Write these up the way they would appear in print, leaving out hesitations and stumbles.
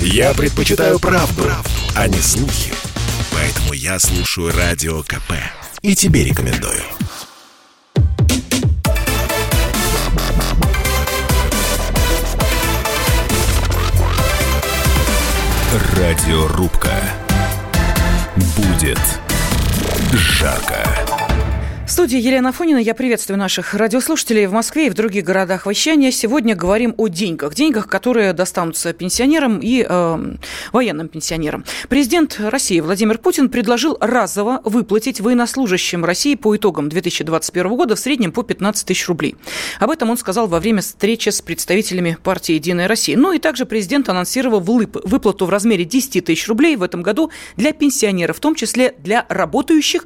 Я предпочитаю правду, а не слухи. Поэтому я слушаю Радио КП. И тебе рекомендую. Радиорубка. Будет жарко. В студии Елена Афонина. Я приветствую наших радиослушателей в Москве и в других городах вещания. Сегодня говорим о деньгах. Деньгах, которые достанутся пенсионерам и военным пенсионерам. Президент России Владимир Путин предложил разово выплатить военнослужащим России по итогам 2021 года в среднем по 15 тысяч рублей. Об этом он сказал во время встречи с представителями партии «Единая Россия». Ну и также президент анонсировал выплату в размере 10 тысяч рублей в этом году для пенсионеров, в том числе для работающих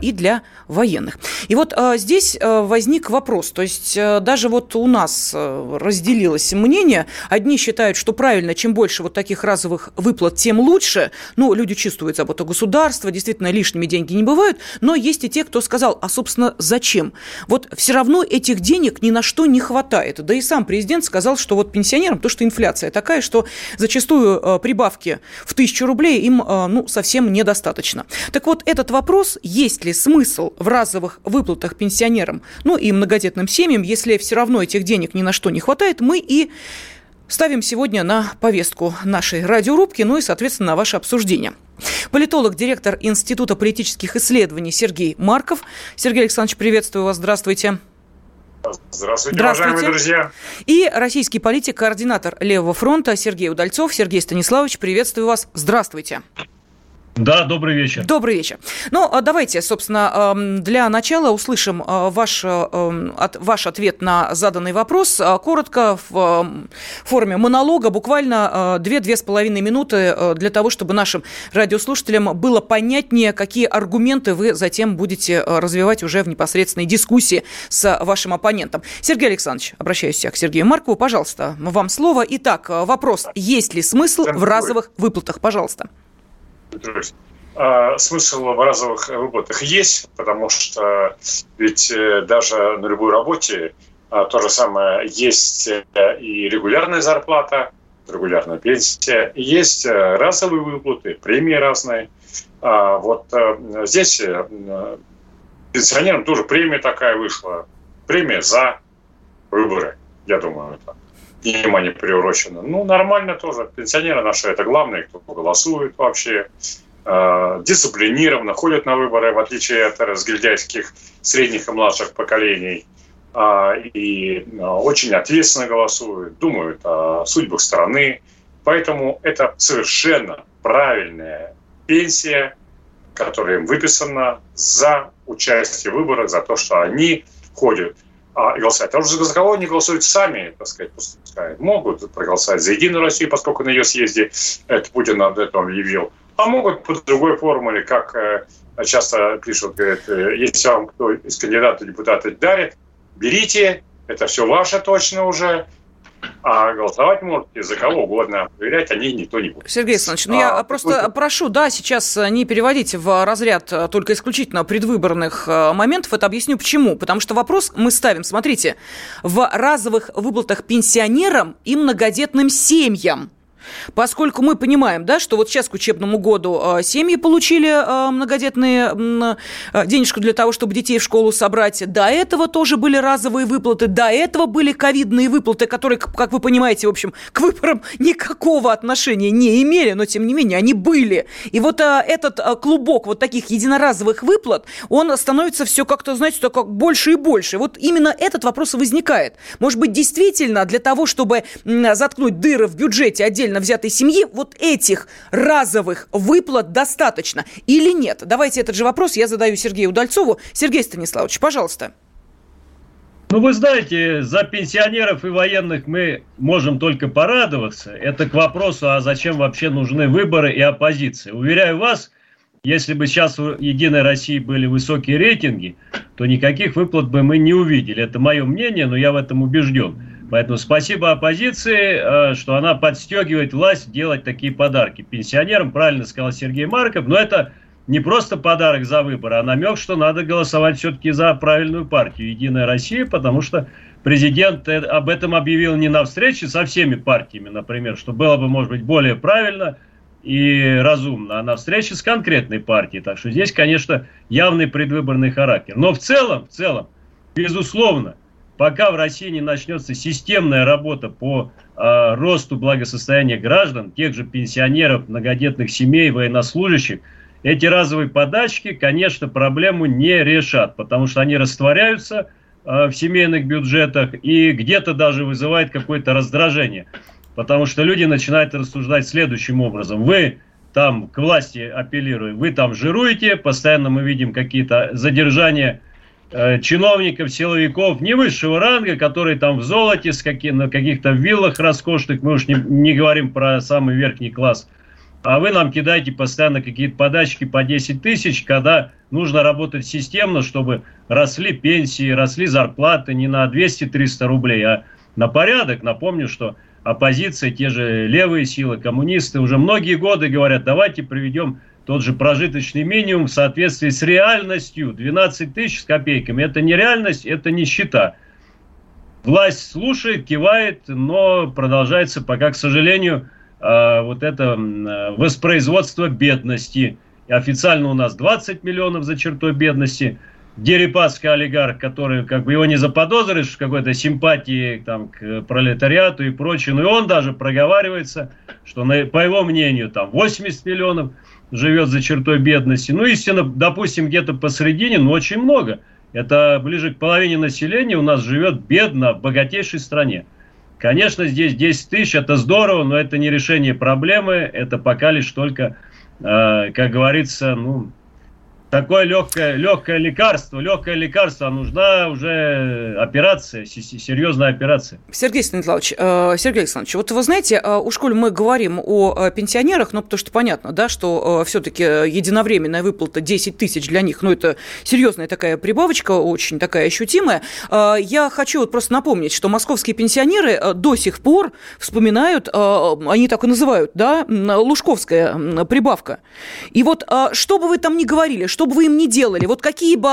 и для военных. И вот здесь возник вопрос, то есть даже вот у нас разделилось мнение, одни считают, что правильно, чем больше вот таких разовых выплат, тем лучше, ну, люди чувствуют заботу государства, действительно, лишними деньги не бывают, но есть и те, кто сказал, а, собственно, зачем? Вот все равно этих денег ни на что не хватает, да и сам президент сказал, что вот пенсионерам, то, что инфляция такая, что зачастую прибавки в 1000 рублей им, ну, совсем недостаточно. Так вот, этот вопрос, есть ли смысл в разовых выплатах пенсионерам, ну и многодетным семьям, если все равно этих денег ни на что не хватает, мы и ставим сегодня на повестку нашей радиорубки, ну и, соответственно, на ваше обсуждение. Политолог, директор Института политических исследований Сергей Марков. Сергей Александрович, приветствую вас, здравствуйте. Здравствуйте, уважаемые друзья. И российский политик, координатор Левого фронта Сергей Удальцов. Сергей Станиславович, приветствую вас, здравствуйте. Да, добрый вечер. Добрый вечер. Ну, давайте, собственно, для начала услышим ваш ответ на заданный вопрос. Коротко, в форме монолога, буквально 2-2,5 минуты для того, чтобы нашим радиослушателям было понятнее, какие аргументы вы затем будете развивать уже в непосредственной дискуссии с вашим оппонентом. Сергей Александрович, обращаюсь я к Сергею Маркову. Пожалуйста, вам слово. Итак, вопрос. Есть ли смысл в разовых выплатах? Пожалуйста. Смысл в разовых выплатах есть, потому что ведь даже на любой работе то же самое есть и регулярная зарплата, регулярная пенсия, и есть разовые выплаты, премии разные. Вот здесь пенсионерам тоже премия такая вышла, премия за выборы, я думаю, это внимание приурочено. Ну, нормально тоже. Пенсионеры наши – это главные, кто голосует вообще. Дисциплинированно ходят на выборы, в отличие от разгильдяйских средних и младших поколений. И очень ответственно голосуют, думают о судьбах страны. Поэтому это совершенно правильная пенсия, которая им выписана за участие в выборах, за то, что они ходят. И голосовать. Потому что за кого они голосуют сами, так сказать, пускай могут проголосовать за Единую Россию, поскольку на ее съезде это Путин об этом объявил. А могут по другой формуле, как часто пишут, говорят, если вам кто из кандидатов депутата дарит, берите, это все ваше точно уже. А голосовать можете за кого угодно, проверять они никто не будет. Сергей Александрович, ну я просто прошу, да, сейчас не переводите в разряд только исключительно предвыборных моментов. Это объясню почему. Потому что вопрос мы ставим, смотрите, в разовых выплатах пенсионерам и многодетным семьям. Поскольку мы понимаем, да, что вот сейчас к учебному году семьи получили многодетные денежку для того, чтобы детей в школу собрать. До этого тоже были разовые выплаты, до этого были ковидные выплаты, которые, как вы понимаете, в общем, к выборам никакого отношения не имели, но, тем не менее, они были. И вот этот клубок вот таких единоразовых выплат, он становится все как-то, знаете, только больше и больше. Вот именно этот вопрос и возникает. Может быть, действительно, для того, чтобы заткнуть дыры в бюджете отдельно взятой семьи, вот этих разовых выплат достаточно или нет? Давайте этот же вопрос я задаю Сергею Удальцову. Сергей Станиславович, пожалуйста. Ну, вы знаете, за пенсионеров и военных мы можем только порадоваться. Это к вопросу, а зачем вообще нужны выборы и оппозиция. Уверяю вас, если бы сейчас у «Единой России» были высокие рейтинги, то никаких выплат бы мы не увидели. Это мое мнение, но я в этом убежден. Поэтому спасибо оппозиции, что она подстегивает власть делать такие подарки пенсионерам, правильно сказал Сергей Марков. Но это не просто подарок за выборы, а намек, что надо голосовать все-таки за правильную партию «Единая Россия», потому что президент об этом объявил не на встрече со всеми партиями, например, что было бы, может быть, более правильно и разумно, а на встрече с конкретной партией. Так что здесь, конечно, явный предвыборный характер. Но в целом, безусловно, пока в России не начнется системная работа по росту благосостояния граждан, тех же пенсионеров, многодетных семей, военнослужащих, эти разовые подачки, конечно, проблему не решат, потому что они растворяются в семейных бюджетах и где-то даже вызывает какое-то раздражение, потому что люди начинают рассуждать следующим образом. Вы там к власти апеллируете, вы там жируете, постоянно мы видим какие-то задержания чиновников, силовиков не высшего ранга, которые там в золоте, на каких-то виллах роскошных, мы уж не говорим про самый верхний класс, а вы нам кидаете постоянно какие-то подачки по 10 тысяч, когда нужно работать системно, чтобы росли пенсии, росли зарплаты не на 200-300 рублей, а на порядок. Напомню, что оппозиция, те же левые силы, коммунисты уже многие годы говорят, давайте приведем тот же прожиточный минимум в соответствии с реальностью. 12 тысяч с копейками. Это не реальность, это нищета. Власть слушает, кивает, но продолжается пока, к сожалению, вот это воспроизводство бедности. И официально у нас 20 миллионов за чертой бедности. Дерипасский олигарх, который, как бы его не заподозришь в какой-то симпатии там, к пролетариату и прочему. И он даже проговаривается, что, по его мнению, там 80 миллионов живет за чертой бедности. Ну, истинно, допустим, где-то посредине, но очень много. Это ближе к половине населения у нас живет бедно в богатейшей стране. Конечно, здесь 10 тысяч, это здорово, но это не решение проблемы. Это пока лишь только, как говорится, ну, такое легкое лекарство, нужна уже операция, серьезная операция. Сергей Александрович, вот вы знаете, уж коли мы говорим о пенсионерах, ну, потому что понятно, да, что все-таки единовременная выплата 10 тысяч для них, ну, это серьезная такая прибавочка, очень такая ощутимая. Я хочу вот просто напомнить, что московские пенсионеры до сих пор вспоминают, они так и называют, да, Лужковская прибавка. И вот, что бы вы там ни говорили, что бы вы им ни делали, вот какие бы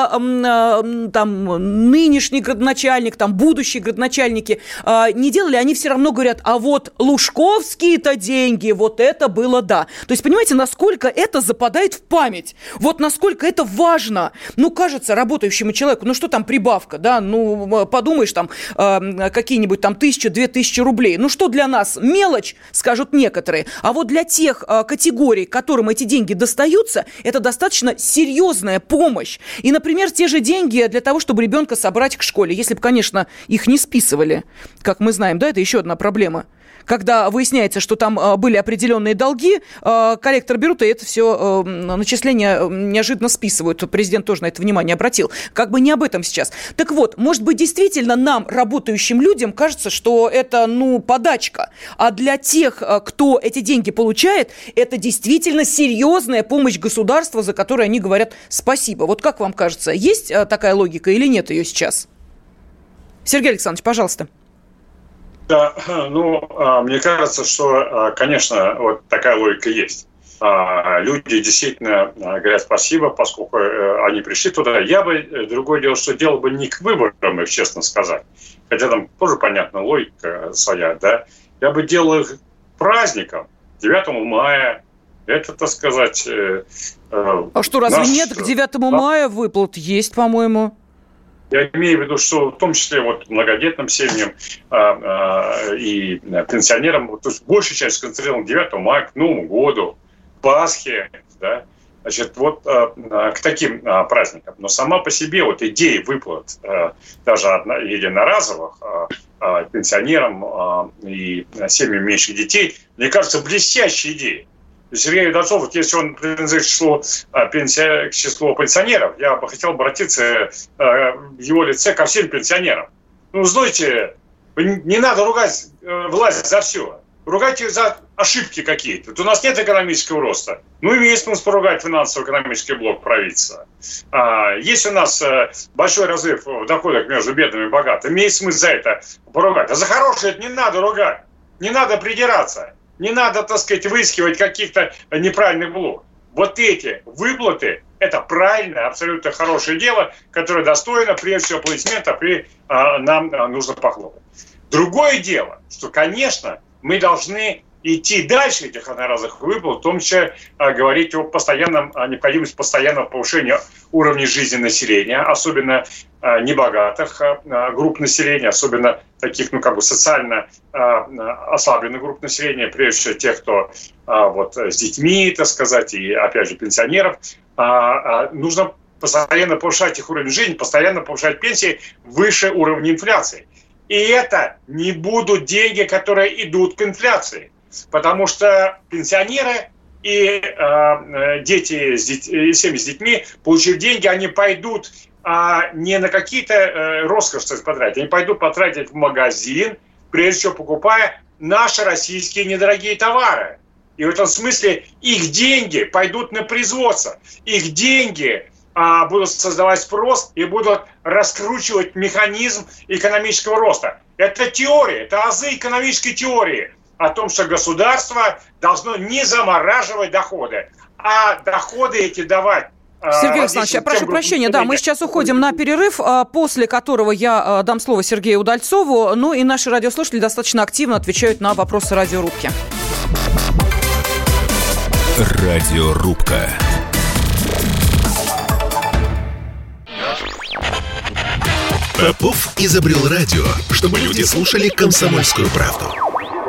там нынешний градоначальник, там будущие градоначальники не делали, они все равно говорят, а вот лужковские-то деньги, вот это было да. То есть, понимаете, насколько это западает в память, вот насколько это важно. Ну, кажется, работающему человеку, ну что там прибавка, да, ну подумаешь там какие-нибудь там 1000-2000 рублей, ну что для нас мелочь, скажут некоторые, а вот для тех категорий, которым эти деньги достаются, это достаточно серьезная помощь. И, например, те же деньги для того, чтобы ребенка собрать к школе. Если бы, конечно, их не списывали. Как мы знаем, да, это еще одна проблема. Когда выясняется, что там были определенные долги, коллектор берут, и это все начисления неожиданно списывают. Президент тоже на это внимание обратил. Как бы не об этом сейчас. Так вот, может быть, действительно нам, работающим людям, кажется, что это, ну, подачка. А для тех, кто эти деньги получает, это действительно серьезная помощь государства, за которую они говорят спасибо. Вот как вам кажется, есть такая логика или нет ее сейчас? Сергей Александрович, пожалуйста. Да, ну, мне кажется, что, конечно, вот такая логика есть. Люди действительно говорят спасибо, поскольку они пришли туда. Я бы, другое дело, что делал бы не к выборам, их честно сказать, хотя там тоже, понятно, логика своя, да. Я бы делал их праздником 9 мая. Это, так сказать... А что, разве нет к 9 мая выплат? Есть, по-моему. Я имею в виду, что в том числе вот многодетным семьям и пенсионерам, то есть большая часть сконцентрирована к 9 мая, к Новому году, к Пасхе, да, значит, вот к таким праздникам. Но сама по себе вот идея выплат даже единоразовых пенсионерам и семьям меньших детей, мне кажется, блестящая идея. Сергей Удальцов, вот если он принадлежит к числу пенсионеров, я бы хотел обратиться в его лице ко всем пенсионерам. Ну, знаете, не надо ругать власть за все. Ругайте за ошибки какие-то. Вот у нас нет экономического роста. Ну, имеет смысл поругать финансово-экономический блок правительства. Есть у нас большой разрыв в доходах между бедными и богатыми. Имеет смысл за это поругать. А за хорошее это не надо ругать. Не надо придираться. Не надо, так сказать, выискивать каких-то неправильных блоков. Вот эти выплаты – Это правильное, абсолютно хорошее дело, которое достойно, прежде всего, аплодисментов, и нам нужно похлопать. Другое дело, что, конечно, мы должны идти дальше этих одноразовых выплат, в том числе говорить о постоянном, необходимости постоянного повышения уровня жизни населения, особенно небогатых групп населения, особенно таких, социально ослабленных групп населения, прежде всего тех, кто с детьми, и, опять же, пенсионеров. Нужно постоянно повышать их уровень жизни, постоянно повышать пенсии выше уровня инфляции. И это не будут деньги, которые идут к инфляции. Потому что пенсионеры и дети семьи с детьми, получив деньги, они пойдут не на какие-то роскоши потратить, они пойдут потратить в магазин, прежде всего покупая наши российские недорогие товары. И в этом смысле их деньги пойдут на производство, их деньги будут создавать спрос и будут раскручивать механизм экономического роста. Это теория, это азы экономической теории о том, что государство должно не замораживать доходы, а доходы эти давать. Сергей Александрович, я прошу прощения, да, мы сейчас уходим на перерыв, после которого я дам слово Сергею Удальцову, и наши радиослушатели достаточно активно отвечают на вопросы радиорубки. Радиорубка. Попов изобрел радио, чтобы люди слушали «Комсомольскую правду».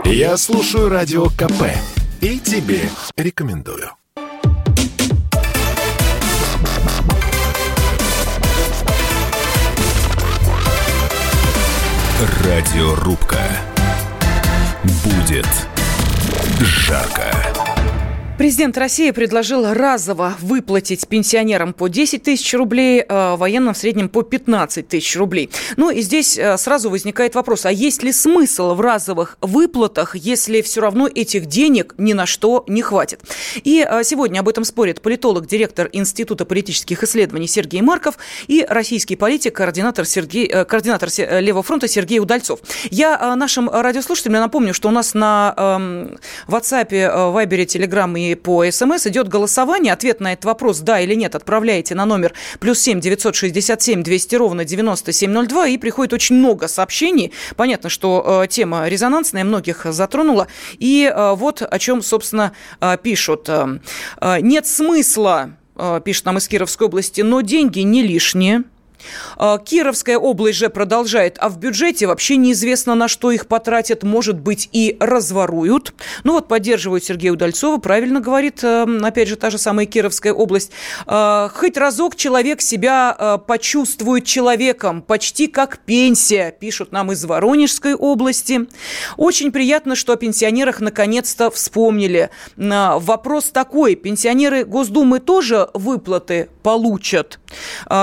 Я слушаю Радио КП и тебе рекомендую. Радиорубка. Будет жарко. Президент России предложил разово выплатить пенсионерам по 10 тысяч рублей, военным в среднем по 15 тысяч рублей. И здесь сразу возникает вопрос, а есть ли смысл в разовых выплатах, если все равно этих денег ни на что не хватит? И сегодня об этом спорят политолог, директор Института политических исследований Сергей Марков и российский политик, координатор Левого фронта Сергей Удальцов. Я нашим радиослушателям напомню, что у нас на WhatsApp, Viber, Telegram и по СМС идет голосование. Ответ на этот вопрос «да» или «нет» отправляете на номер +7 967 200 ровно 9702, и приходит очень много сообщений. Понятно, что тема резонансная, многих затронула. И вот о чем, собственно, пишут. «Нет смысла», пишет нам из Кировской области, «но деньги не лишние». Кировская область же продолжает, а в бюджете вообще неизвестно, на что их потратят, может быть, и разворуют. Поддерживают Сергея Удальцова, правильно говорит, опять же, та же самая Кировская область. Хоть разок человек себя почувствует человеком, почти как пенсия, пишут нам из Воронежской области. Очень приятно, что о пенсионерах наконец-то вспомнили. Вопрос такой, пенсионеры Госдумы тоже выплаты получат?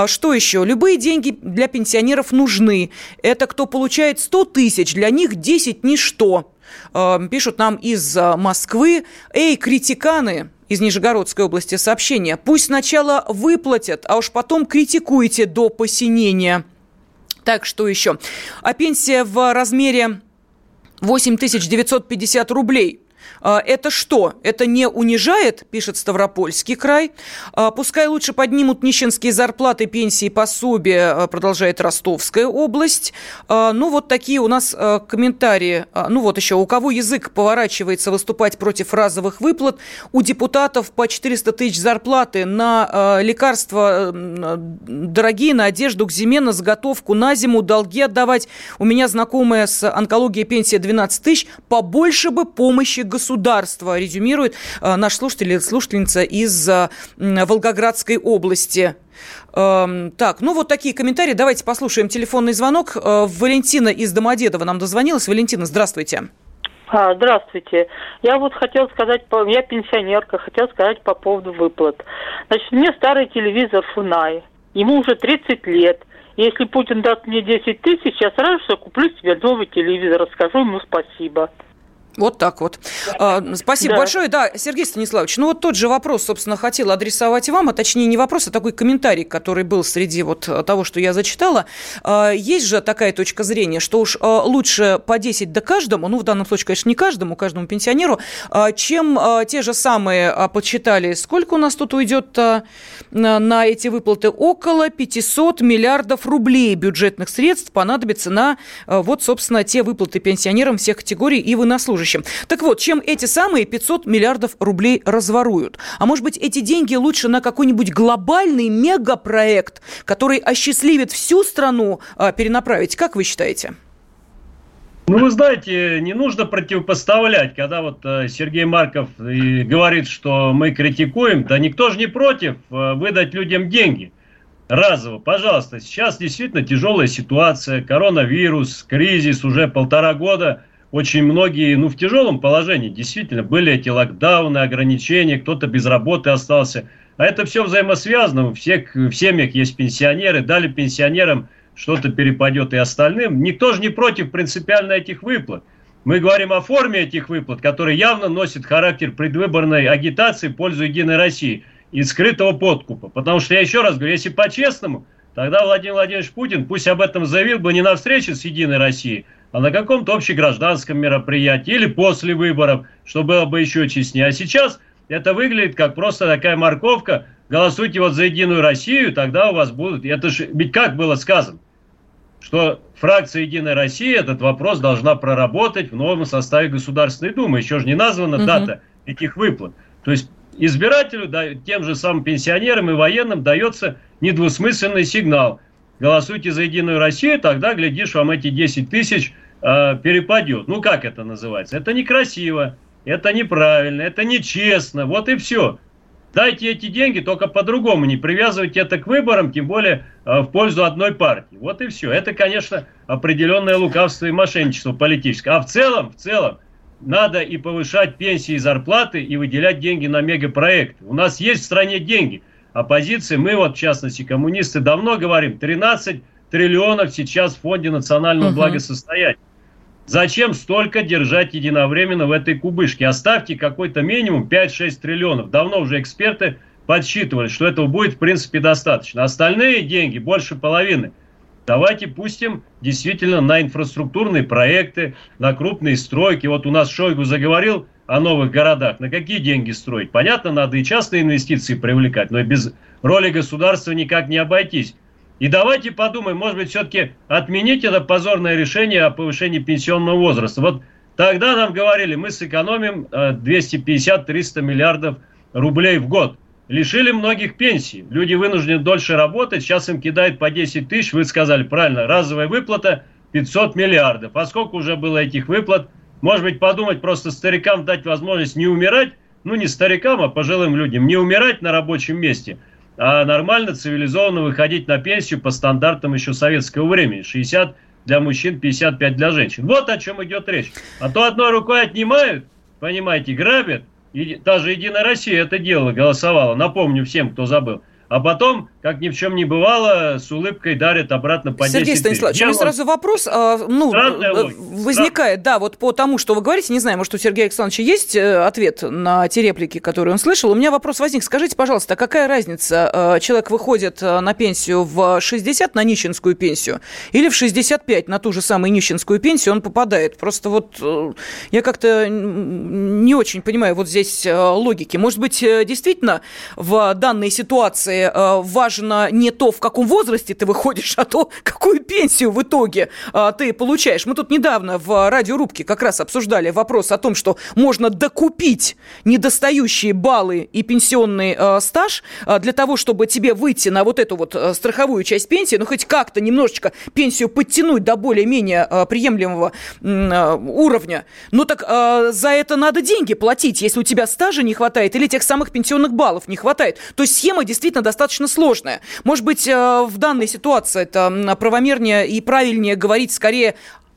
Что еще? Любые деньги для пенсионеров нужны. Это кто получает 100 тысяч, для них 10 – ничто. Пишут нам из Москвы. Эй, критиканы, из Нижегородской области сообщение. Пусть сначала выплатят, а уж потом критикуйте до посинения. Так, что еще? А пенсия в размере 8950 рублей. Это что? Это не унижает, пишет Ставропольский край. Пускай лучше поднимут нищенские зарплаты, пенсии, пособия, продолжает Ростовская область. Такие у нас комментарии. Еще. У кого язык поворачивается выступать против разовых выплат? У депутатов по 400 тысяч зарплаты на лекарства дорогие, на одежду к зиме, на заготовку на зиму, долги отдавать. У меня знакомая с онкологией, пенсия 12 тысяч. Побольше бы помощи государства, резюмирует наш слушатель, слушательница из Волгоградской области. Так, такие комментарии. Давайте послушаем телефонный звонок. Валентина из Домодедова нам дозвонилась. Валентина, здравствуйте. Здравствуйте. Я хотела сказать, я пенсионерка, хотела сказать по поводу выплат. Значит, у меня старый телевизор Фунай. Ему уже 30 лет. Если Путин даст мне 10 тысяч, я сразу же куплю себе новый телевизор, расскажу ему спасибо. Вот так вот. Спасибо большое. Да, Сергей Станиславович, ну вот тот же вопрос, собственно, хотел адресовать вам, а точнее не вопрос, а такой комментарий, который был среди вот того, что я зачитала. Есть же такая точка зрения, что уж лучше по 10 да каждому, ну в данном случае, конечно, не каждому, каждому пенсионеру, чем те же самые, подсчитали, сколько у нас тут уйдет на эти выплаты, около 500 миллиардов рублей бюджетных средств понадобится на вот, собственно, те выплаты пенсионерам всех категорий и военнослужащих. Так вот, чем эти самые 500 миллиардов рублей разворуют? А может быть, эти деньги лучше на какой-нибудь глобальный мегапроект, который осчастливит всю страну, перенаправить? Как вы считаете? Ну, вы знаете, не нужно противопоставлять. Когда вот Сергей Марков говорит, что мы критикуем, да никто же не против выдать людям деньги разово. Пожалуйста, сейчас действительно тяжелая ситуация, коронавирус, кризис уже 1,5 года. Очень многие, ну, в тяжелом положении, действительно, были эти локдауны, ограничения, кто-то без работы остался. А это все взаимосвязано, в семьях есть пенсионеры, дали пенсионерам, что-то перепадет и остальным. Никто же не против принципиально этих выплат. Мы говорим о форме этих выплат, которые явно носят характер предвыборной агитации в пользу Единой России и скрытого подкупа. Потому что, я еще раз говорю, если по-честному, тогда Владимир Владимирович Путин, пусть об этом заявил бы не на встрече с Единой Россией, а на каком-то общегражданском мероприятии или после выборов, что было бы еще честнее. А сейчас это выглядит как просто такая морковка. Голосуйте вот за Единую Россию, тогда у вас будут... Это же ведь как было сказано, что фракция Единой России этот вопрос должна проработать в новом составе Государственной Думы. Еще же не названа дата этих выплат. То есть избирателю, тем же самым пенсионерам и военным дается недвусмысленный сигнал. Голосуйте за Единую Россию, тогда, глядишь, вам эти 10 тысяч перепадет. Ну, как это называется? Это некрасиво, это неправильно, это нечестно. Вот и все. Дайте эти деньги, только по-другому. Не привязывайте это к выборам, тем более в пользу одной партии. Вот и все. Это, конечно, определенное лукавство и мошенничество политическое. А в целом, надо и повышать пенсии и зарплаты, и выделять деньги на мегапроекты. У нас есть в стране деньги. Оппозиции, мы вот в частности коммунисты давно говорим, 13 триллионов сейчас в Фонде национального благосостояния. Зачем столько держать единовременно в этой кубышке? Оставьте какой-то минимум 5-6 триллионов. Давно уже эксперты подсчитывали, что этого будет в принципе достаточно. Остальные деньги, больше половины, давайте пустим действительно на инфраструктурные проекты, на крупные стройки. Вот у нас Шойгу заговорил о новых городах. На какие деньги строить? Понятно, надо и частные инвестиции привлекать, но и без роли государства никак не обойтись. И давайте подумаем, может быть, все-таки отменить это позорное решение о повышении пенсионного возраста. Вот тогда нам говорили, мы сэкономим 250-300 миллиардов рублей в год. Лишили многих пенсий. Люди вынуждены дольше работать, сейчас им кидают по 10 тысяч. Вы сказали правильно, разовая выплата 500 миллиардов. А сколько уже было этих выплат? Может быть, подумать, просто старикам дать возможность не умирать, ну не старикам, а пожилым людям, не умирать на рабочем месте, а нормально, цивилизованно выходить на пенсию по стандартам еще советского времени. 60 для мужчин, 55 для женщин. Вот о чем идет речь. А то одной рукой отнимают, понимаете, грабят, и даже Единая Россия это делала, голосовала, напомню всем, кто забыл. А потом, как ни в чем не бывало, с улыбкой дарят обратно по 10 тысяч. Сергей Станиславович, у меня сразу вопрос возникает, да, вот по тому, что вы говорите, не знаю, может, у Сергея Александровича есть ответ на те реплики, которые он слышал. У меня вопрос возник. Скажите, пожалуйста, какая разница, человек выходит на пенсию в 60, на нищенскую пенсию, или в 65 на ту же самую нищенскую пенсию он попадает? Просто вот я как-то не очень понимаю вот здесь логики. Может быть, действительно в данной ситуации важно не то, в каком возрасте ты выходишь, а то, какую пенсию в итоге ты получаешь. Мы тут недавно в радиорубке как раз обсуждали вопрос о том, что можно докупить недостающие баллы и пенсионный стаж для того, чтобы тебе выйти на вот эту вот страховую часть пенсии, ну, хоть как-то немножечко пенсию подтянуть до более-менее приемлемого уровня. Ну, так за это надо деньги платить, если у тебя стажа не хватает или тех самых пенсионных баллов не хватает. То есть схема действительно достаточно сложная. Может быть, в данной ситуации это правомернее и правильнее говорить скорее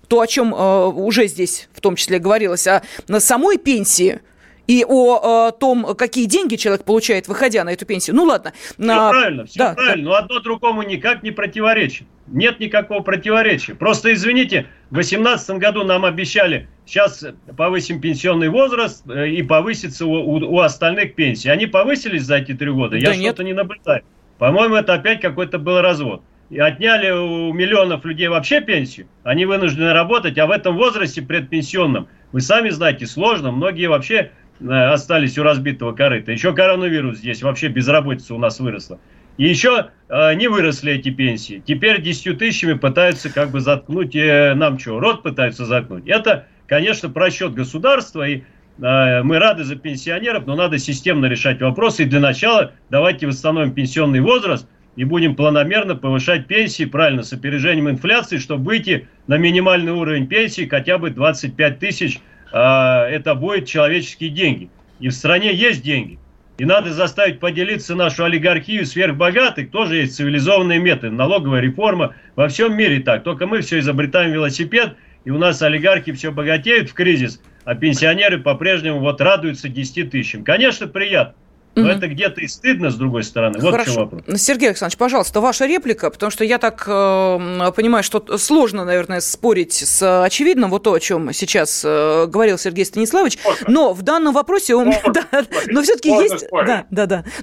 то, о чем уже здесь в том числе говорилось, о самой пенсии и о том, какие деньги человек получает, выходя на эту пенсию. Ну ладно. Все правильно, все правильно. Но одно другому никак не противоречит. Нет никакого противоречия. Просто, извините, в 2018 году нам обещали, сейчас повысим пенсионный возраст и повысится у остальных пенсии. Они повысились за эти 3 года? Да я что-то не наблюдаю. По-моему, это опять какой-то был развод. И отняли у миллионов людей вообще пенсию. Они вынуждены работать, а в этом возрасте предпенсионном, вы сами знаете, сложно. Многие вообще остались у разбитого корыта. Еще коронавирус здесь, вообще безработица у нас выросла. И еще не выросли эти пенсии. Теперь 10 тысячами пытаются как бы заткнуть, нам что, рот пытаются заткнуть. Это, конечно, просчет государства, и мы рады за пенсионеров, но надо системно решать вопросы. И для начала давайте восстановим пенсионный возраст и будем планомерно повышать пенсии, правильно, с опережением инфляции, чтобы выйти на минимальный уровень пенсии хотя бы 25 тысяч. Это будет человеческие деньги. И в стране есть деньги. И надо заставить поделиться нашу олигархию сверхбогатых. Тоже есть цивилизованные методы. Налоговая реформа. Во всем мире так. Только мы все изобретаем велосипед. И у нас олигархи все богатеют в кризис. А пенсионеры по-прежнему вот радуются 10 тысячам. Конечно, приятно. Но это где-то и стыдно, с другой стороны. Вот в чем вопрос. Сергей Александрович, пожалуйста, ваша реплика, потому что я так понимаю, что сложно, наверное, спорить с очевидным, вот то, о чем сейчас говорил Сергей Станиславович. Можно. Но в данном вопросе... Но все-таки есть...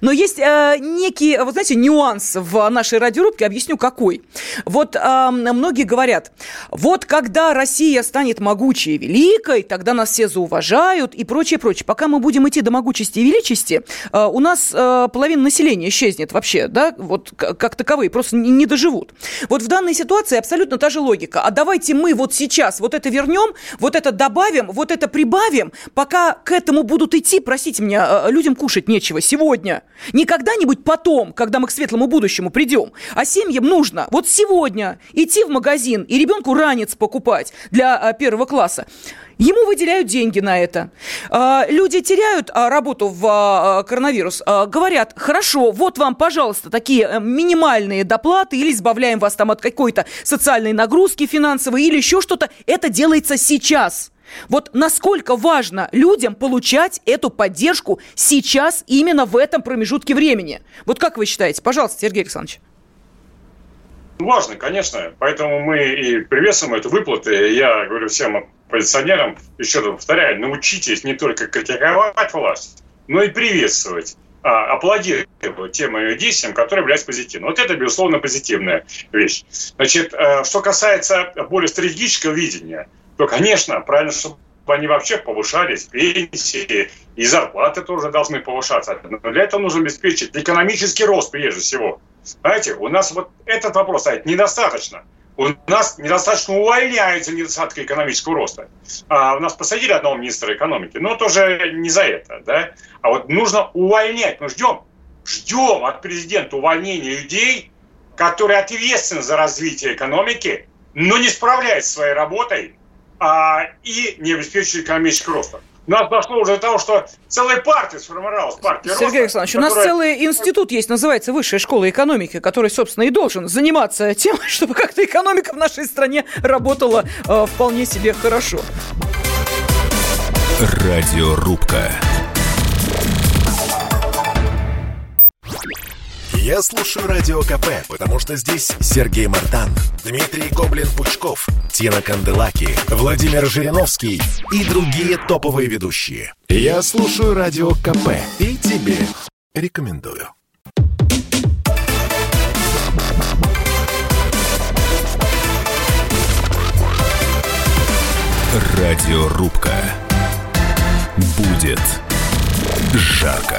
Но есть некий, вот знаете, нюанс в нашей радиорубке, объясню, какой. Вот многие говорят, вот когда Россия станет могучей и великой, тогда нас все зауважают и прочее, прочее. Пока мы будем идти до могучести и величести... У нас половина населения исчезнет вообще, да, вот как таковые, просто не доживут. Вот в данной ситуации абсолютно та же логика. А давайте мы вот сейчас вот это вернем, вот это добавим, вот это прибавим, пока к этому будут идти, простите меня, людям кушать нечего сегодня. Не когда-нибудь потом, когда мы к светлому будущему придем, а семьям нужно вот сегодня идти в магазин и ребенку ранец покупать для 1 класса. Ему выделяют деньги на это. Люди теряют работу в коронавирус. Говорят, хорошо, вот вам, пожалуйста, такие минимальные доплаты, или избавляем вас там от какой-то социальной нагрузки финансовой, или еще что-то. Это делается сейчас. Вот насколько важно людям получать эту поддержку сейчас, именно в этом промежутке времени. Вот как вы считаете? Пожалуйста, Сергей Александрович. Важно, конечно. Поэтому мы и приветствуем эту выплату. Я говорю всем оппозиционерам, еще раз повторяю, научитесь не только критиковать власть, но и приветствовать, аплодировать тем ее действиям, которые являются позитивными. Вот это, безусловно, позитивная вещь. Значит, что касается более стратегического видения, то, конечно, правильно, чтобы они вообще повышались, пенсии и зарплаты тоже должны повышаться. Но для этого нужно обеспечить экономический рост прежде всего. Знаете, у нас вот этот вопрос стоит недостаточно. У нас недостаточно увольняются недостатки экономического роста. У нас посадили одного министра экономики, но тоже не за это. Да? А вот нужно увольнять. Мы ждем от президента увольнения людей, которые ответственны за развитие экономики, но не справляются со своей работой и не обеспечивают экономического роста. У нас дошло уже до того, что целая партия сформировалась, партия роста. Сергей Александрович, у нас целый институт есть, называется Высшая школа экономики, который, собственно, и должен заниматься тем, чтобы как-то экономика в нашей стране работала вполне себе хорошо. Радиорубка. Я слушаю Радио КП, потому что здесь Сергей Мартан, Дмитрий Гоблин-Пучков, Тина Канделаки, Владимир Жириновский и другие топовые ведущие. Я слушаю Радио КП и тебе рекомендую. Радиорубка. Будет жарко.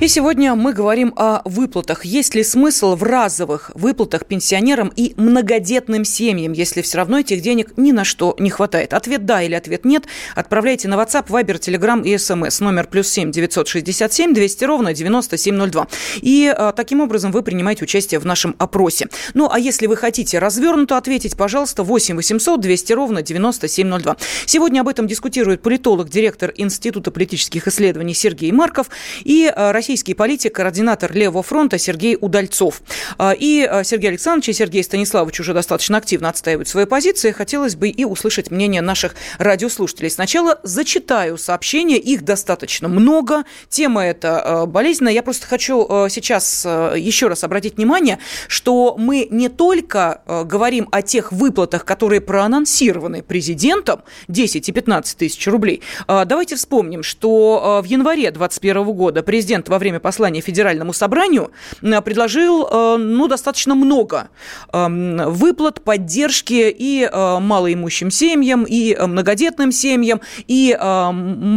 И сегодня мы говорим о выплатах. Есть ли смысл в разовых выплатах пенсионерам и многодетным семьям, если все равно этих денег ни на что не хватает? Ответ «да» или ответ «нет» отправляйте на WhatsApp, Viber, Telegram и СМС. Номер +7 967 200 ровно 9702. И таким образом вы принимаете участие в нашем опросе. Ну, а если вы хотите развернуто ответить, пожалуйста, 8 800 200 ровно 9702. Сегодня об этом дискутирует политолог, директор Института политических исследований Сергей Марков и российский российский политик, координатор Левого фронта Сергей Удальцов. И Сергей Александрович, и Сергей Станиславович уже достаточно активно отстаивают свои позиции. Хотелось бы и услышать мнение наших радиослушателей. Сначала зачитаю сообщения, их достаточно много. Тема эта болезненная. Я просто хочу сейчас еще раз обратить внимание, что мы не только говорим о тех выплатах, которые проанонсированы президентом, 10 и 15 тысяч рублей. Давайте вспомним, что в январе 2021 года президент во время послания Федеральному собранию предложил достаточно много выплат, поддержки и малоимущим семьям, и многодетным семьям, и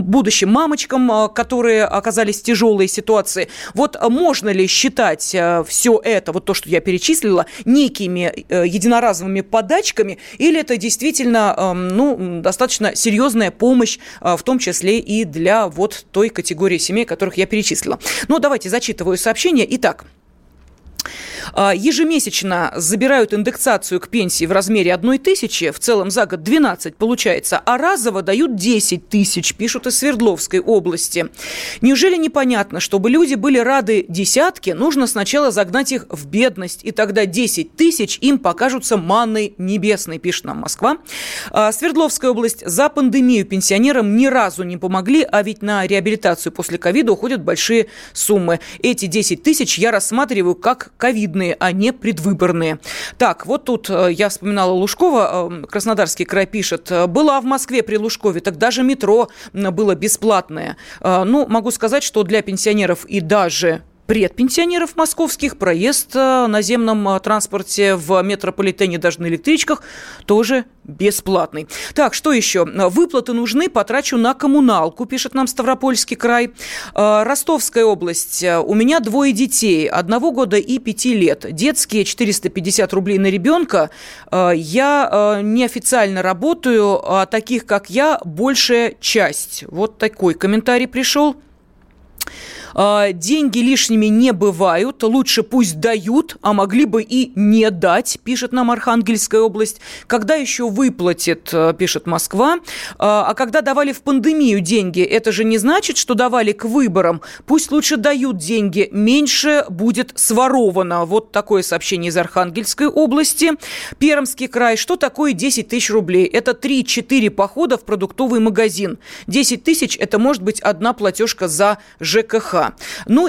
будущим мамочкам, которые оказались в тяжелой ситуации. Вот можно ли считать все это, вот то, что я перечислила, некими единоразовыми подачками, или это действительно достаточно серьезная помощь, в том числе и для вот той категории семей, которых я перечислила. Ну, давайте зачитываю сообщение. Итак. Ежемесячно забирают индексацию к пенсии в размере 1000, в целом за год 12 получается, а разово дают 10 тысяч, пишут из Свердловской области. Неужели непонятно, чтобы люди были рады десятке, нужно сначала загнать их в бедность, и тогда 10 тысяч им покажутся манной небесной, пишет нам Москва. Свердловская область: за пандемию пенсионерам ни разу не помогли, а ведь на реабилитацию после ковида уходят большие суммы. Эти 10 тысяч я рассматриваю как ковидные, а не предвыборные. Так, вот тут я вспоминала Лужкова, Краснодарский край пишет: была в Москве при Лужкове, так даже метро было бесплатное. Могу сказать, что для пенсионеров и даже предпенсионеров московских проезд на наземном транспорте, в метрополитене, даже на электричках, тоже бесплатный. Так, что еще? Выплаты нужны, потрачу на коммуналку, пишет нам Ставропольский край. Ростовская область: у меня 2 детей, 1 года и 5 лет. Детские 450 рублей на ребенка. Я неофициально работаю, а таких, как я, большая часть. Вот такой комментарий пришел. Деньги лишними не бывают, лучше пусть дают, а могли бы и не дать, пишет нам Архангельская область. Когда еще выплатит, пишет Москва. А когда давали в пандемию деньги, это же не значит, что давали к выборам. Пусть лучше дают деньги, меньше будет своровано. Вот такое сообщение из Архангельской области. Пермский край: что такое 10 тысяч рублей? Это 3-4 похода в продуктовый магазин. 10 тысяч – это может быть 1 платежка за ЖКХ.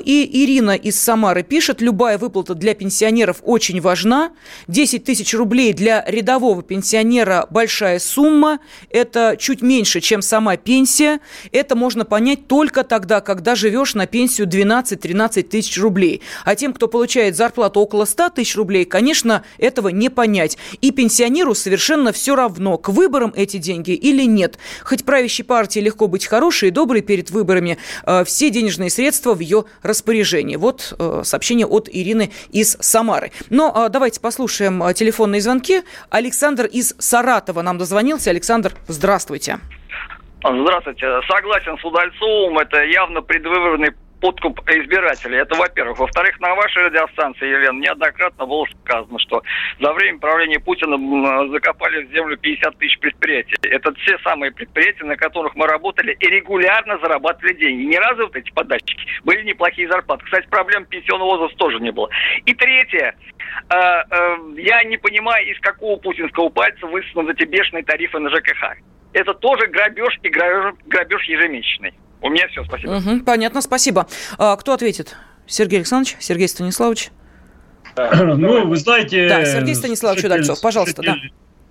И Ирина из Самары пишет: любая выплата для пенсионеров очень важна. 10 тысяч рублей для рядового пенсионера – большая сумма. Это чуть меньше, чем сама пенсия. Это можно понять только тогда, когда живешь на пенсию 12-13 тысяч рублей. А тем, кто получает зарплату около 100 тысяч рублей, конечно, этого не понять. И пенсионеру совершенно все равно, к выборам эти деньги или нет. Хоть правящей партии легко быть хорошей и доброй перед выборами, все денежные средства в ее распоряжении. Вот сообщение от Ирины из Самары. Но давайте послушаем телефонные звонки. Александр из Саратова нам дозвонился. Александр, здравствуйте. Здравствуйте. Согласен с Удальцовым. Это явно предвыборный подкуп избирателей. Это, во-первых. Во-вторых, на вашей радиостанции, Елена, неоднократно было сказано, что за время правления Путина закопали в землю 50 тысяч предприятий. Это те самые предприятия, на которых мы работали и регулярно зарабатывали деньги. Не разы вот эти подачки. Были неплохие зарплаты. Кстати, проблем пенсионного возраста тоже не было. И третье. Я не понимаю, из какого путинского пальца высунуты эти бешеные тарифы на ЖКХ. Это тоже грабеж и грабеж ежемесячный. У меня все, спасибо. Угу, понятно, спасибо. Кто ответит? Сергей Александрович, Сергей Станиславович? Вы знаете... Да, Сергей Станиславович Удальцов, пожалуйста.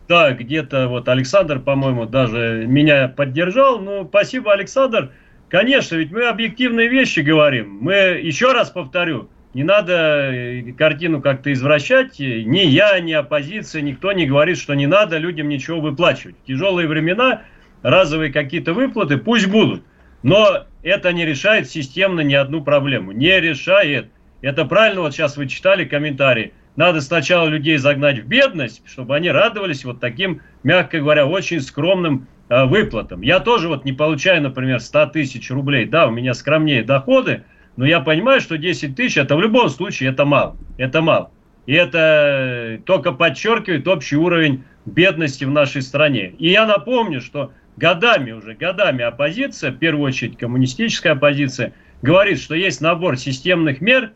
Да, где-то вот Александр, по-моему, даже меня поддержал. Спасибо, Александр. Конечно, ведь мы объективные вещи говорим. Мы, еще раз повторю, не надо картину как-то извращать. Ни я, ни оппозиция, никто не говорит, что не надо людям ничего выплачивать. Тяжелые времена, разовые какие-то выплаты, пусть будут. Но это не решает системно ни одну проблему. Не решает. Это правильно, вот сейчас вы читали комментарии. Надо сначала людей загнать в бедность, чтобы они радовались вот таким, мягко говоря, очень скромным выплатам. Я тоже вот не получаю, например, 100 тысяч рублей. Да, у меня скромнее доходы, но я понимаю, что 10 тысяч, это в любом случае, это мало. Это мало. И это только подчеркивает общий уровень бедности в нашей стране. И я напомню, что годами оппозиция, в первую очередь коммунистическая оппозиция, говорит, что есть набор системных мер,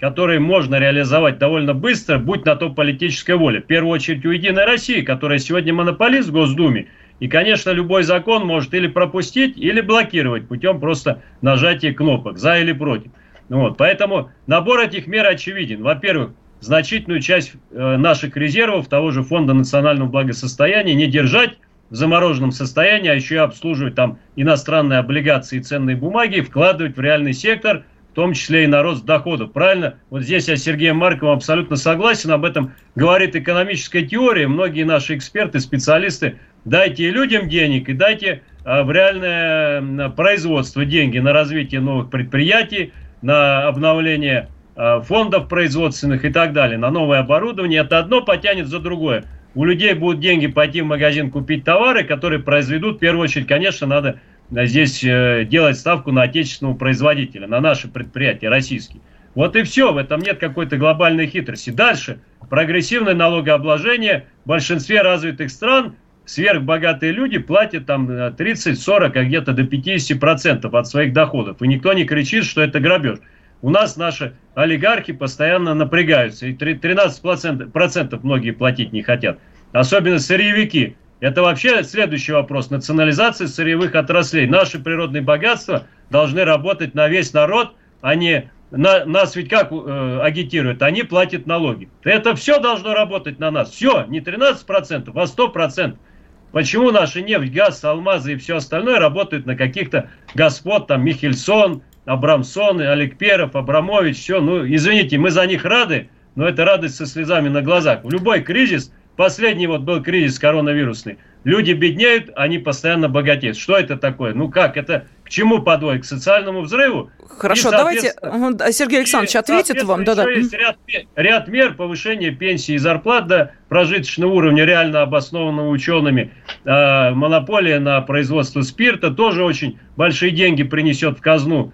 которые можно реализовать довольно быстро, будь на то политическая воля. В первую очередь у «Единой России», которая сегодня монополист в Госдуме. И, конечно, любой закон может или пропустить, или блокировать путем просто нажатия кнопок «за» или «против». Вот. Поэтому набор этих мер очевиден. Во-первых, значительную часть наших резервов того же Фонда национального благосостояния не держать в замороженном состоянии, а еще и обслуживать там иностранные облигации и ценные бумаги, вкладывать в реальный сектор, в том числе и на рост доходов. Правильно? Вот здесь я с Сергеем Марковым абсолютно согласен. Об этом говорит экономическая теория. Многие наши эксперты, специалисты: дайте людям денег и дайте в реальное производство деньги на развитие новых предприятий, на обновление фондов производственных и так далее, на новое оборудование. Это одно потянет за другое. У людей будут деньги пойти в магазин купить товары, которые произведут. В первую очередь, конечно, надо здесь делать ставку на отечественного производителя, на наши предприятия российские. Вот и все, в этом нет какой-то глобальной хитрости. Дальше прогрессивное налогообложение. В большинстве развитых стран сверхбогатые люди платят там 30-40, а где-то до 50% от своих доходов. И никто не кричит, что это грабеж. У нас наши олигархи постоянно напрягаются, и 13% многие платить не хотят. Особенно сырьевики. Это вообще следующий вопрос. Национализация сырьевых отраслей. Наши природные богатства должны работать на весь народ, а не... Нас ведь как агитируют? Они платят налоги. Это все должно работать на нас. Все, не 13%, а 100%. Почему наши нефть, газ, алмазы и все остальное работают на каких-то господ, там, Михельсон, Абрамсон, Алекперов, Абрамович, все. Ну, извините, мы за них рады, но это радость со слезами на глазах. В любой кризис, последний вот был кризис коронавирусный, люди беднеют, они постоянно богатеют. Что это такое? Ну как, это к чему подвой? К социальному взрыву? Хорошо, давайте Сергей Александрович ответит вам. Да. Есть ряд мер повышения пенсии и зарплат до прожиточного уровня, реально обоснованного учеными. Монополия на производство спирта тоже очень большие деньги принесет в казну.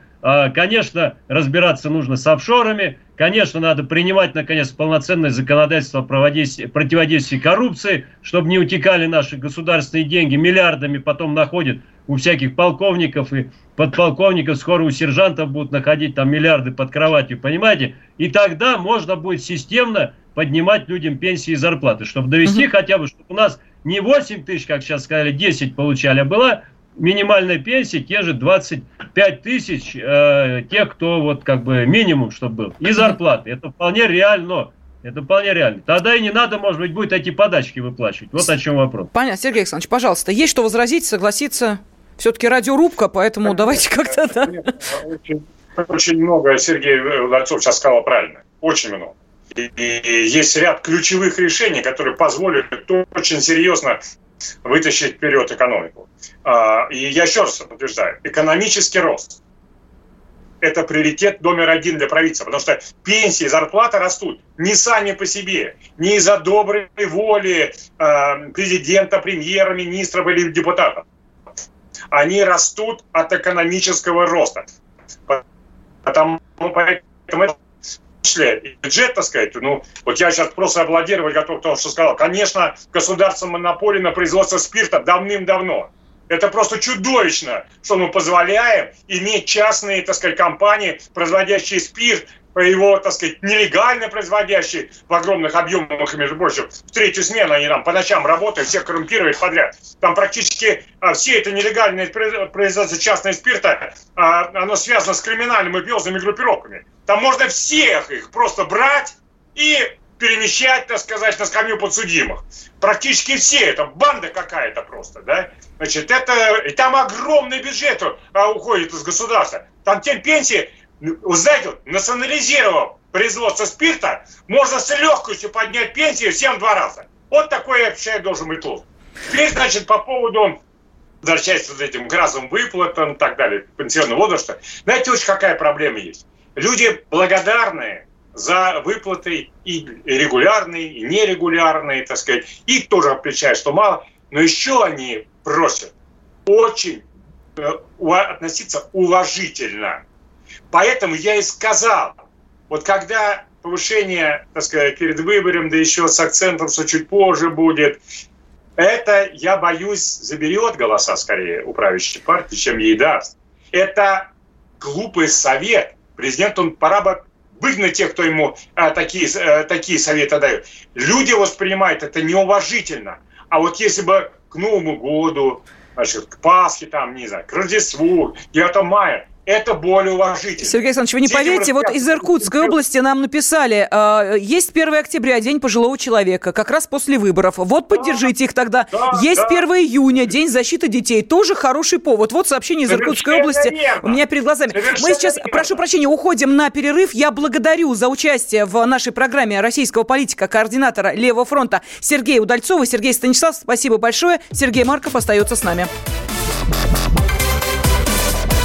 Конечно, разбираться нужно с офшорами, конечно, надо принимать, наконец, полноценное законодательство о противодействии коррупции, чтобы не утекали наши государственные деньги, миллиардами потом находят у всяких полковников и подполковников, скоро у сержантов будут находить там миллиарды под кроватью, понимаете? И тогда можно будет системно поднимать людям пенсии и зарплаты, чтобы довести хотя бы, чтобы у нас не 8 тысяч, как сейчас сказали, 10 получали, а была... минимальная пенсия, те же 25 тысяч, тех, кто вот как бы минимум, чтобы был. И зарплаты. Это вполне реально. Это вполне реально. Тогда и не надо, может быть, будет эти подачки выплачивать. Вот о чем вопрос. Понятно. Сергей Александрович, пожалуйста, есть что возразить, согласиться? Все-таки радиорубка, поэтому давайте как-то... Очень много Сергей Удальцов сейчас сказал правильно. Очень много. И есть ряд ключевых решений, которые позволят очень серьезно вытащить вперед экономику. И я еще раз подтверждаю, экономический рост – это приоритет номер один для правительства, потому что пенсии и зарплаты растут не сами по себе, не из-за доброй воли президента, премьера, министров или депутатов. Они растут от экономического роста. Поэтому это в том числе бюджет, так сказать, ну, вот я сейчас просто аплодировать готов к тому, что сказал. Конечно, государство монополия на производство спирта давным-давно. Это просто чудовищно, что мы позволяем иметь частные, так сказать, компании, производящие спирт, его, так сказать, нелегально производящие в огромных объемах, и, между прочим, в третью смену они там по ночам работают, всех коррумпируют подряд. Там практически все это нелегальное производство частного спирта, оно связано с криминальными и мафиозными группировками. Там можно всех их просто брать и перемещать, так сказать, на скамью подсудимых. Практически все, это банда какая-то просто, да. Значит, это, и там огромный бюджет уходит из государства. Там тем пенсии, вы знаете, национализировав производство спирта, можно с легкостью поднять пенсию всем 2 раза. Вот такой, я считаю, должен быть лозунг. Теперь, значит, по поводу, возвращаясь к этим разовым выплатам и так далее, пенсионного возраста, знаете, очень какая проблема есть. Люди благодарные за выплаты и регулярные, и нерегулярные, так сказать. Их тоже отвечают, что мало. Но еще они просят очень относиться уважительно. Поэтому я и сказал, вот когда повышение, так сказать, перед выбором, да еще с акцентом, что чуть позже будет, это, я боюсь, заберет голоса скорее у правящей партии, чем ей даст. Это глупый совет. Президенту пора бы выгнать тех, кто ему такие советы дает. Люди воспринимают это неуважительно. А вот если бы к Новому году, значит, к Пасхе, там, не знаю, к Рождеству, 9 мая, это более уважительно. Сергей Александрович, вы не поверите, вот из Иркутской области нам написали, есть 1 октября, День пожилого человека, как раз после выборов. Вот поддержите их тогда. Есть 1 июня, День защиты детей, тоже хороший повод. Вот сообщение из Иркутской области у меня перед глазами. Мы сейчас, прошу прощения, уходим на перерыв. Я благодарю за участие в нашей программе российского политика, координатора Левого фронта Сергея Удальцова. Сергей Станиславович, спасибо большое. Сергей Марков остается с нами.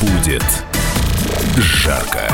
Будет жарко.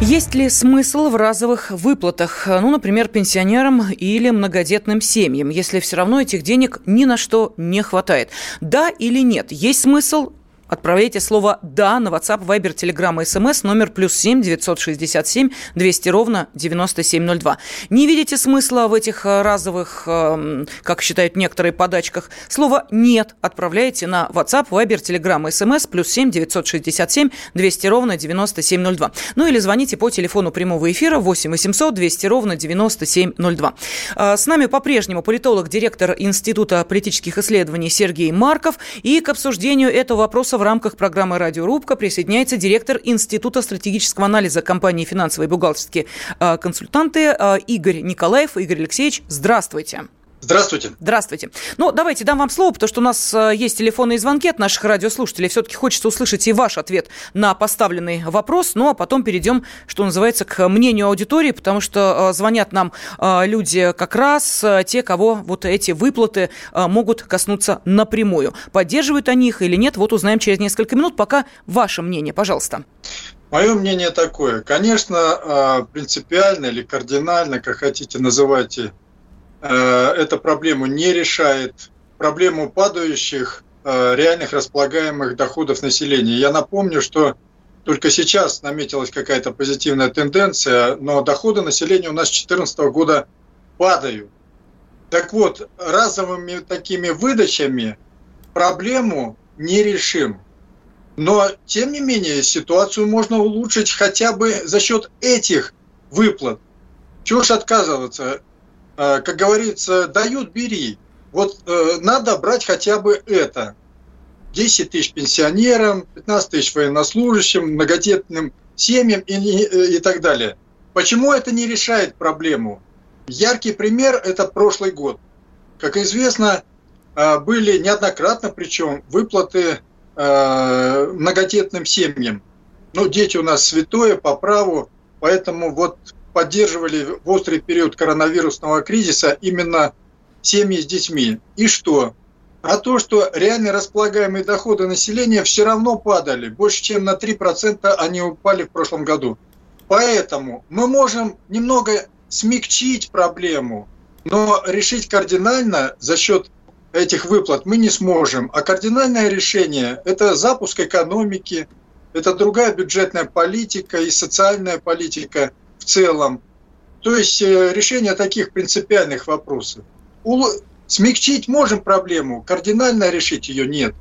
Есть ли смысл в разовых выплатах, например, пенсионерам или многодетным семьям, если все равно этих денег ни на что не хватает? Да или нет? Есть смысл? Отправляйте слово «да» на WhatsApp, Viber, Telegram и SMS, номер +7 967 200 9702. Не видите смысла в этих разовых, как считают некоторые, подачках? Слово «нет» отправляйте на WhatsApp, Viber, Telegram и SMS, +7 967 200 9702. Или звоните по телефону прямого эфира 8 800 200 9702. С нами по-прежнему политолог, директор Института политических исследований Сергей Марков. И к обсуждению этого вопроса в рамках программы «Радиорубка» присоединяется директор Института стратегического анализа компании «Финансовые бухгалтерские консультанты» Игорь Николаев. Игорь Алексеевич, здравствуйте. Здравствуйте. Здравствуйте. Давайте дам вам слово, потому что у нас есть телефонные звонки от наших радиослушателей. Все-таки хочется услышать и ваш ответ на поставленный вопрос. А потом перейдем, что называется, к мнению аудитории, потому что звонят нам люди как раз те, кого вот эти выплаты могут коснуться напрямую. Поддерживают они их или нет, узнаем через несколько минут. Пока ваше мнение, пожалуйста. Мое мнение такое. Конечно, принципиально или кардинально, как хотите, называйте, эта проблема не решает проблему падающих реальных располагаемых доходов населения. Я напомню, что только сейчас наметилась какая-то позитивная тенденция, но доходы населения у нас с 2014 года падают. Так вот, разовыми такими выдачами проблему не решим. Но, тем не менее, ситуацию можно улучшить хотя бы за счет этих выплат. Чего ж отказываться? Как говорится, дают, бери. Надо брать хотя бы это. 10 тысяч пенсионерам, 15 тысяч военнослужащим, многодетным семьям и так далее. Почему это не решает проблему? Яркий пример – это прошлый год. Как известно, были неоднократно, причем, выплаты многодетным семьям. Дети у нас святое по праву, поэтому поддерживали в острый период коронавирусного кризиса именно семьи с детьми. И что? А то, что реально располагаемые доходы населения все равно падали. Больше чем на 3% они упали в прошлом году. Поэтому мы можем немного смягчить проблему, но решить кардинально за счет этих выплат мы не сможем. А кардинальное решение – это запуск экономики, это другая бюджетная политика и социальная политика в целом. То есть решение таких принципиальных вопросов. Смягчить можем проблему, кардинально решить ее нет.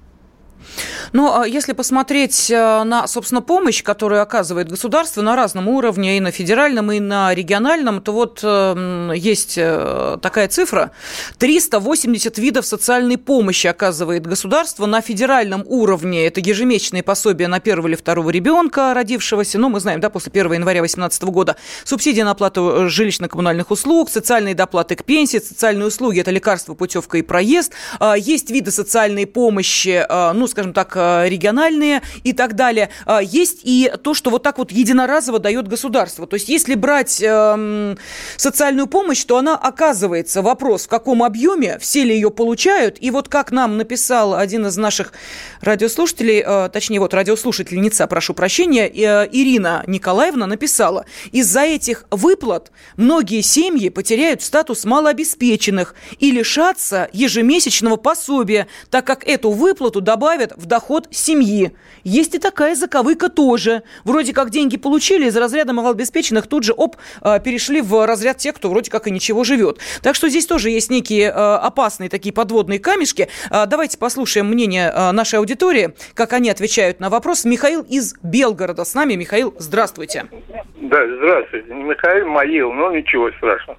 Если посмотреть на, собственно, помощь, которую оказывает государство на разном уровне, и на федеральном, и на региональном, то есть такая цифра. 380 видов социальной помощи оказывает государство на федеральном уровне. Это ежемесячные пособия на первого или второго ребенка, родившегося, мы знаем, после 1 января 2018 года, субсидии на оплату жилищно-коммунальных услуг, социальные доплаты к пенсии, социальные услуги – это лекарства, путевка и проезд. Есть виды социальной помощи, скажем так, региональные и так далее. Есть и то, что вот так вот единоразово дает государство. То есть если брать социальную помощь, то она оказывается, вопрос, в каком объеме, все ли ее получают. И вот как нам написал один из наших радиослушателей, точнее, вот радиослушательница, прошу прощения, Ирина Николаевна написала, из-за этих выплат многие семьи потеряют статус малообеспеченных и лишатся ежемесячного пособия, так как эту выплату добавят в доход семьи. Есть и такая заковыка тоже. Вроде как деньги получили, из разряда малообеспеченных тут же, перешли в разряд тех, кто вроде как и ничего живет. Так что здесь тоже есть некие опасные такие подводные камешки. Давайте послушаем мнение нашей аудитории, как они отвечают на вопрос. Михаил из Белгорода с нами. Михаил, здравствуйте. Да, здравствуйте. Михаил Маил, но ничего страшного.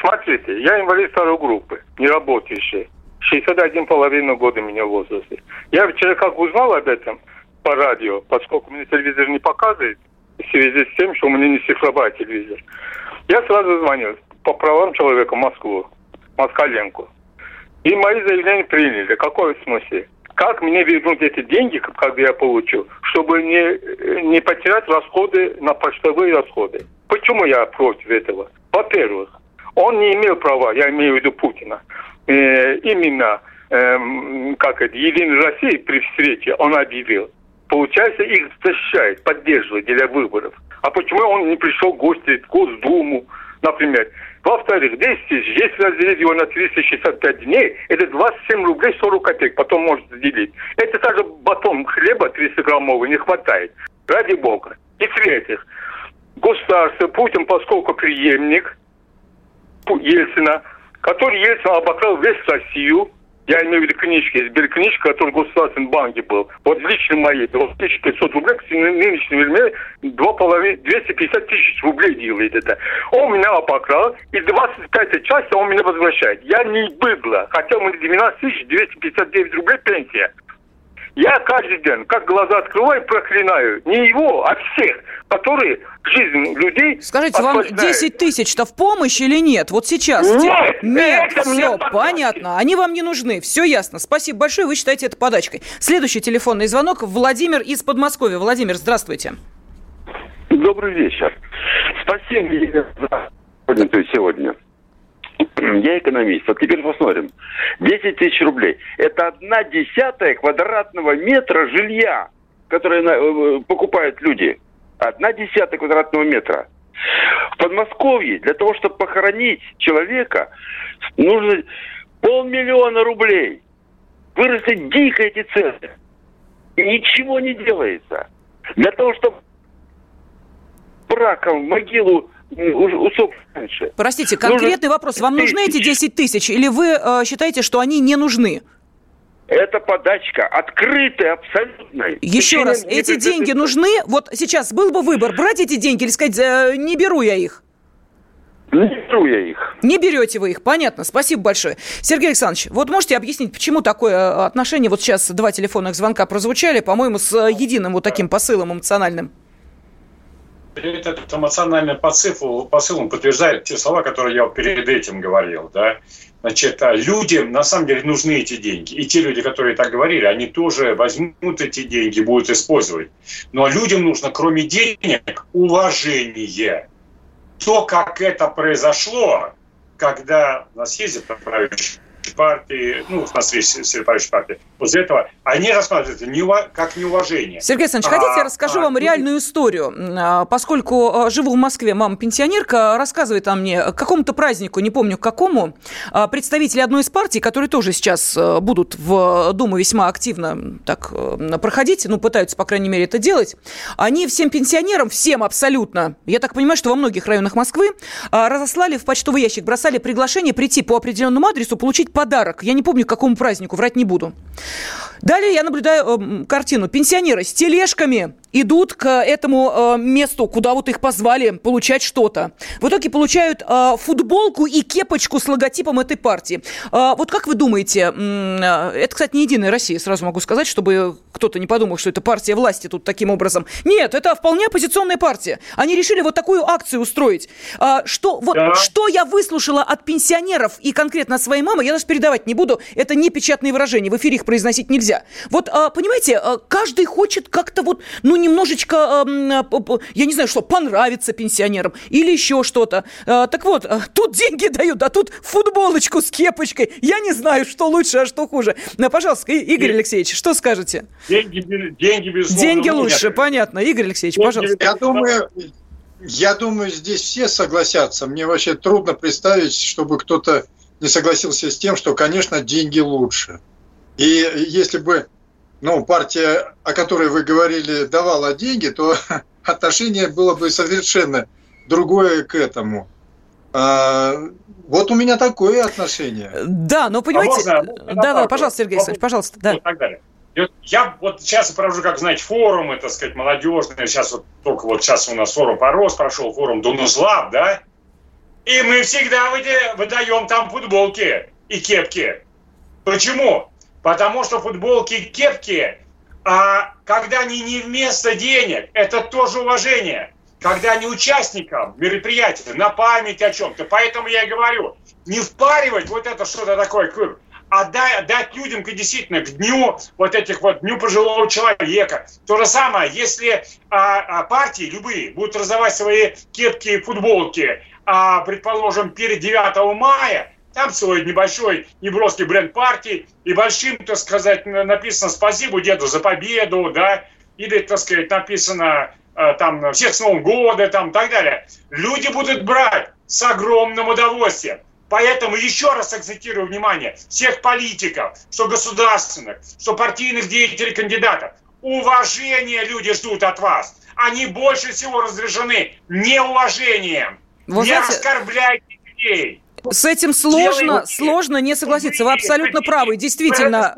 Смотрите, я инвалид второй группы, не работающий. 61,5 года у меня в возрасте. Я вчера как узнал об этом по радио, поскольку у меня телевизор не показывает, в связи с тем, что у меня не цифровой телевизор. Я сразу звонил по правам человека в Москву, Москаленко. И мои заявления приняли. Какой смысл? Как мне вернуть эти деньги, как я получу, чтобы не потерять расходы на почтовые расходы? Почему я против этого? Во-первых, он не имел права, я имею в виду Путина, Единой России при встрече он объявил. Получается, их защищает, поддерживает для выборов. А почему он не пришел в гости в Госдуму, например? Во-вторых, 10 тысяч, если разделить его на 365 дней, это 27 рублей 40 копеек, потом может делить. Это даже батон хлеба 300-граммовый не хватает. Ради бога. И в-третьих, государство, Путин, поскольку преемник Ельцина, который Ельцин обокрал весь Россию, я имею в виду книжки, сберкнижка, который в Государственном банке был. Вот лично мои 2500 рублей, к нынешнему времени 250 тысяч рублей делает это. Он меня обокрал, и 25 часть он меня возвращает. Я не быдло, хотя у меня 12 259 рублей пенсия. Я каждый день, как глаза открываю, проклинаю не его, а всех, которые жизнь людей... Скажите, отпознают. Вам 10 тысяч-то в помощь или нет? Вот сейчас. Нет, все, понятно. Они вам не нужны, все ясно. Спасибо большое, вы считаете это подачкой. Следующий телефонный звонок. Владимир из Подмосковья. Владимир, здравствуйте. Добрый вечер. Спасибо, Елена, за сегодня. Я экономист. Вот теперь посмотрим. 10 тысяч рублей. Это 0,1 квадратного метра жилья, которое покупают люди. 0,1 квадратного метра. В Подмосковье для того, чтобы похоронить человека, нужно 500 000 рублей. Выросли дико эти цены. И ничего не делается. Для того, чтобы браком в могилу усоп раньше. Простите, конкретный вопрос. Вам нужны эти 10 тысяч или вы считаете, что они не нужны? Это подачка открытая, абсолютная. Еще раз, эти деньги нужны? Вот сейчас был бы выбор, брать эти деньги или сказать, не беру я их? Не беру я их. Не берете вы их, понятно. Спасибо большое. Сергей Александрович, вот можете объяснить, почему такое отношение? Вот сейчас два телефонных звонка прозвучали, по-моему, с единым вот таким посылом эмоциональным. Этот эмоциональный посыл подтверждает те слова, которые я перед этим говорил. Да? Значит, людям на самом деле нужны эти деньги. И те люди, которые так говорили, они тоже возьмут эти деньги, будут использовать. Но людям нужно, кроме денег, уважение. То, как это произошло, когда на съезде правящей партии, на съезде правящей партии, после этого они рассматривают это как неуважение. Сергей Александрович, хотите, я расскажу вам реальную историю? Поскольку живу в Москве, мама-пенсионерка рассказывает о мне, к какому-то празднику, не помню к какому, представители одной из партий, которые тоже сейчас будут в Думу весьма активно так проходить, пытаются, по крайней мере, это делать, они всем пенсионерам, всем абсолютно, я так понимаю, что во многих районах Москвы, разослали в почтовый ящик, бросали приглашение прийти по определенному адресу, получить подарок. Я не помню, к какому празднику, врать не буду. Далее я наблюдаю картину. Пенсионеры с тележками идут к этому месту, куда вот их позвали получать что-то. В итоге получают футболку и кепочку с логотипом этой партии. Вот как вы думаете, это, кстати, не Единая Россия, сразу могу сказать, чтобы кто-то не подумал, что это партия власти тут таким образом. Нет, это вполне оппозиционная партия. Они решили вот такую акцию устроить. Что я выслушала от пенсионеров и конкретно от своей мамы, я даже передавать не буду. Это не печатные выражения, в эфире их произносить нельзя. нельзя. Вот, понимаете, каждый хочет как-то вот, ну, немножечко, я не знаю, что, понравиться пенсионерам или еще что-то. Так вот, тут деньги дают, а тут футболочку с кепочкой. Я не знаю, что лучше, а что хуже. Пожалуйста, Игорь Алексеевич, что скажете? Деньги безусловно. Деньги лучше, понятно. Игорь Алексеевич, пожалуйста. Я думаю, здесь все согласятся. Мне вообще трудно представить, чтобы кто-то не согласился с тем, что, конечно, деньги лучше. И если бы партия, о которой вы говорили, давала деньги, то отношение было бы совершенно другое к этому. Вот у меня такое отношение. Да, но понимаете... Да, пожалуйста, Сергей Алексеевич, пожалуйста. Да. Вот так далее. Я вот сейчас провожу, как знаете, форумы, так сказать, молодежные. Сейчас у нас форум по РОС прошел, форум Донуслав, да? И мы всегда выдаем там футболки и кепки. Почему? Потому что футболки и кепки, когда они не вместо денег, это тоже уважение. Когда они участникам мероприятия, на память о чем-то. Поэтому я и говорю, не впаривать вот это что-то такое, а дать людям действительно к дню вот этих дню пожилого человека. То же самое, если партии любые будут раздавать свои кепки и футболки, предположим, перед 9 мая, там свой небольшой, неброский бренд партии, и большим, так сказать, написано «Спасибо деду за победу», да, или, так сказать, написано там «Всех с Новым годом», там, и так далее. Люди будут брать с огромным удовольствием. Поэтому еще раз акцентирую внимание всех политиков, что государственных, что партийных деятелей, кандидатов. Уважение люди ждут от вас. Они больше всего раздражены неуважением. Не оскорбляйте людей. С этим сложно не согласиться. Вы абсолютно правы. Действительно.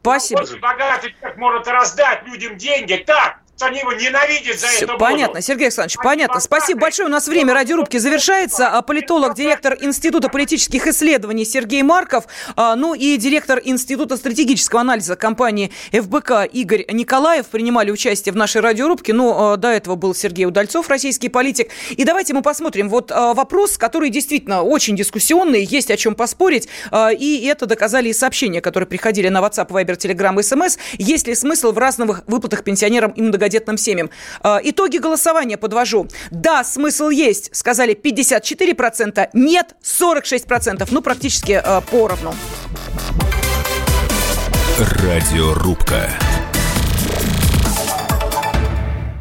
Спасибо. Богатый человек может раздать людям деньги так, что они его ненавидят за это. Понятно, Сергей Александрович, понятно. Спасибо большое. У нас время радиорубки завершается. Политолог, директор Института политических исследований Сергей Марков, и директор Института стратегического анализа компании ФБК Игорь Николаев принимали участие в нашей радиорубке. До этого был Сергей Удальцов, российский политик. И давайте мы посмотрим. Вот вопрос, который действительно очень дискуссионный, есть о чем поспорить. И это доказали и сообщения, которые приходили на WhatsApp, Viber, Telegram, SMS. Есть ли смысл в разных выплатах пенсионерам и многообразных многодетным семьям. Итоги голосования подвожу. Да, смысл есть, сказали 54%, нет, 46%. Практически поровну. Радиорубка.